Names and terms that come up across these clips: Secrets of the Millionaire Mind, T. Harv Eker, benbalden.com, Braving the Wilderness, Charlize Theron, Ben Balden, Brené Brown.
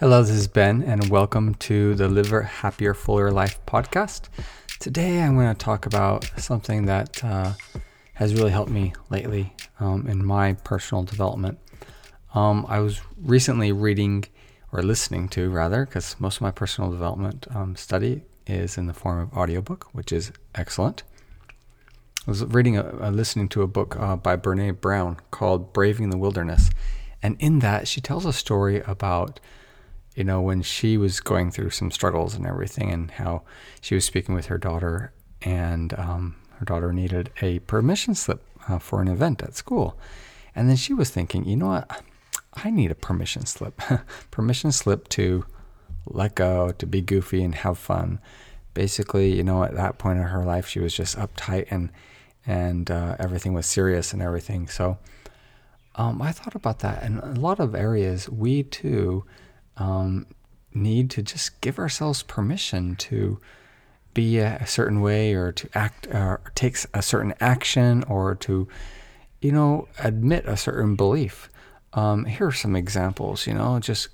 Hello, this is Ben, and welcome to the Live a Happier, Fuller Life podcast. Today, I'm going to talk about something that has really helped me lately in my personal development. I was recently reading, or listening to rather, because most of my personal development study is in the form of audiobook, which is excellent. I was reading, listening to a book by Brené Brown called Braving the Wilderness. And in that, she tells a story about when she was going through some struggles and everything, and how she was speaking with her daughter, and her daughter needed a permission slip for an event at school. And then she was thinking, you know what, I need a permission slip. Permission slip to let go, to be goofy and have fun. Basically, at that point in her life, she was just uptight and everything was serious and everything. So I thought about that. And a lot of areas, we too need to just give ourselves permission to be a certain way, or to act or take a certain action, or to, admit a certain belief. Here are some examples, just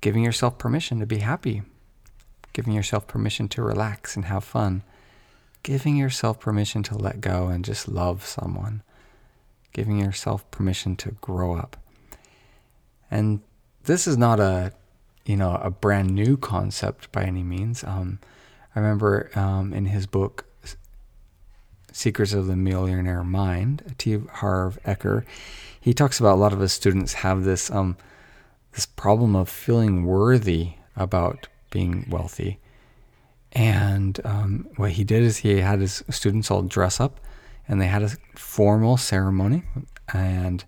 giving yourself permission to be happy, giving yourself permission to relax and have fun, giving yourself permission to let go and just love someone, giving yourself permission to grow up. And this is not a brand new concept by any means. I remember in his book, Secrets of the Millionaire Mind, T. Harv Eker, he talks about a lot of his students have this this problem of feeling worthy about being wealthy. And what he did is he had his students all dress up, and they had a formal ceremony, and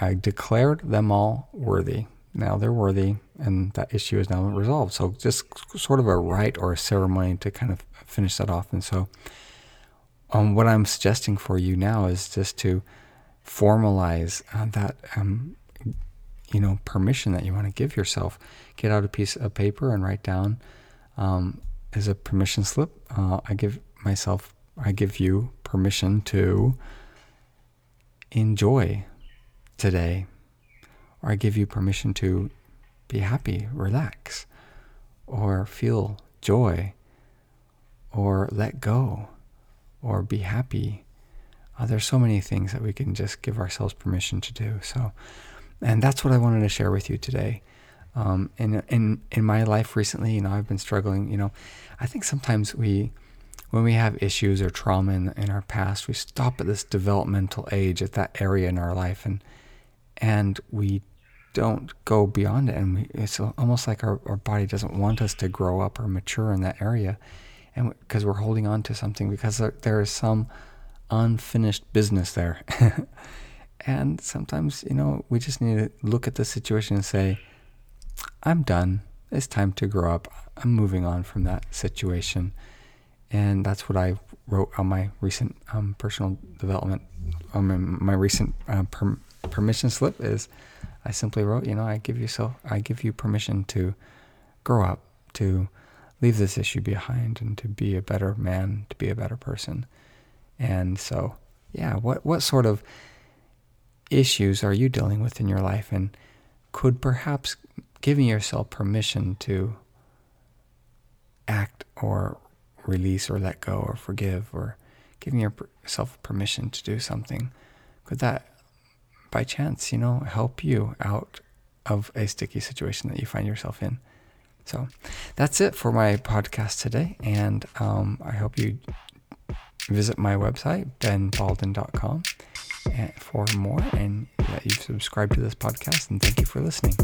I declared them all worthy. Now they're worthy, and that issue is now resolved. So just sort of a rite or a ceremony to kind of finish that off. And so what I'm suggesting for you now is just to formalize that, permission that you want to give yourself. Get out a piece of paper and write down as a permission slip. I give you permission to enjoy today, or I give you permission to be happy, relax, or feel joy, or let go, or be happy. There's so many things that we can just give ourselves permission to do. So, and that's what I wanted to share with you today. In my life recently, I've been struggling. I think sometimes when we have issues or trauma in our past, we stop at this developmental age, at that area in our life, and we don't go beyond it. And it's almost like our body doesn't want us to grow up or mature in that area, and because we're holding on to something, because there is some unfinished business there. And sometimes, we just need to look at the situation and say, I'm done. It's time to grow up. I'm moving on from that situation. And that's what I wrote on my recent personal development, my recent permission slip is, I simply wrote, I give you permission to grow up, to leave this issue behind, and to be a better man, to be a better person. And so, yeah, what sort of issues are you dealing with in your life? And could perhaps giving yourself permission to act or release or let go or forgive, or giving yourself permission to do something, could that by chance, help you out of a sticky situation that you find yourself in? So that's it for my podcast today. And I hope you visit my website, benbalden.com, for more, and that you've subscribed to this podcast. And thank you for listening.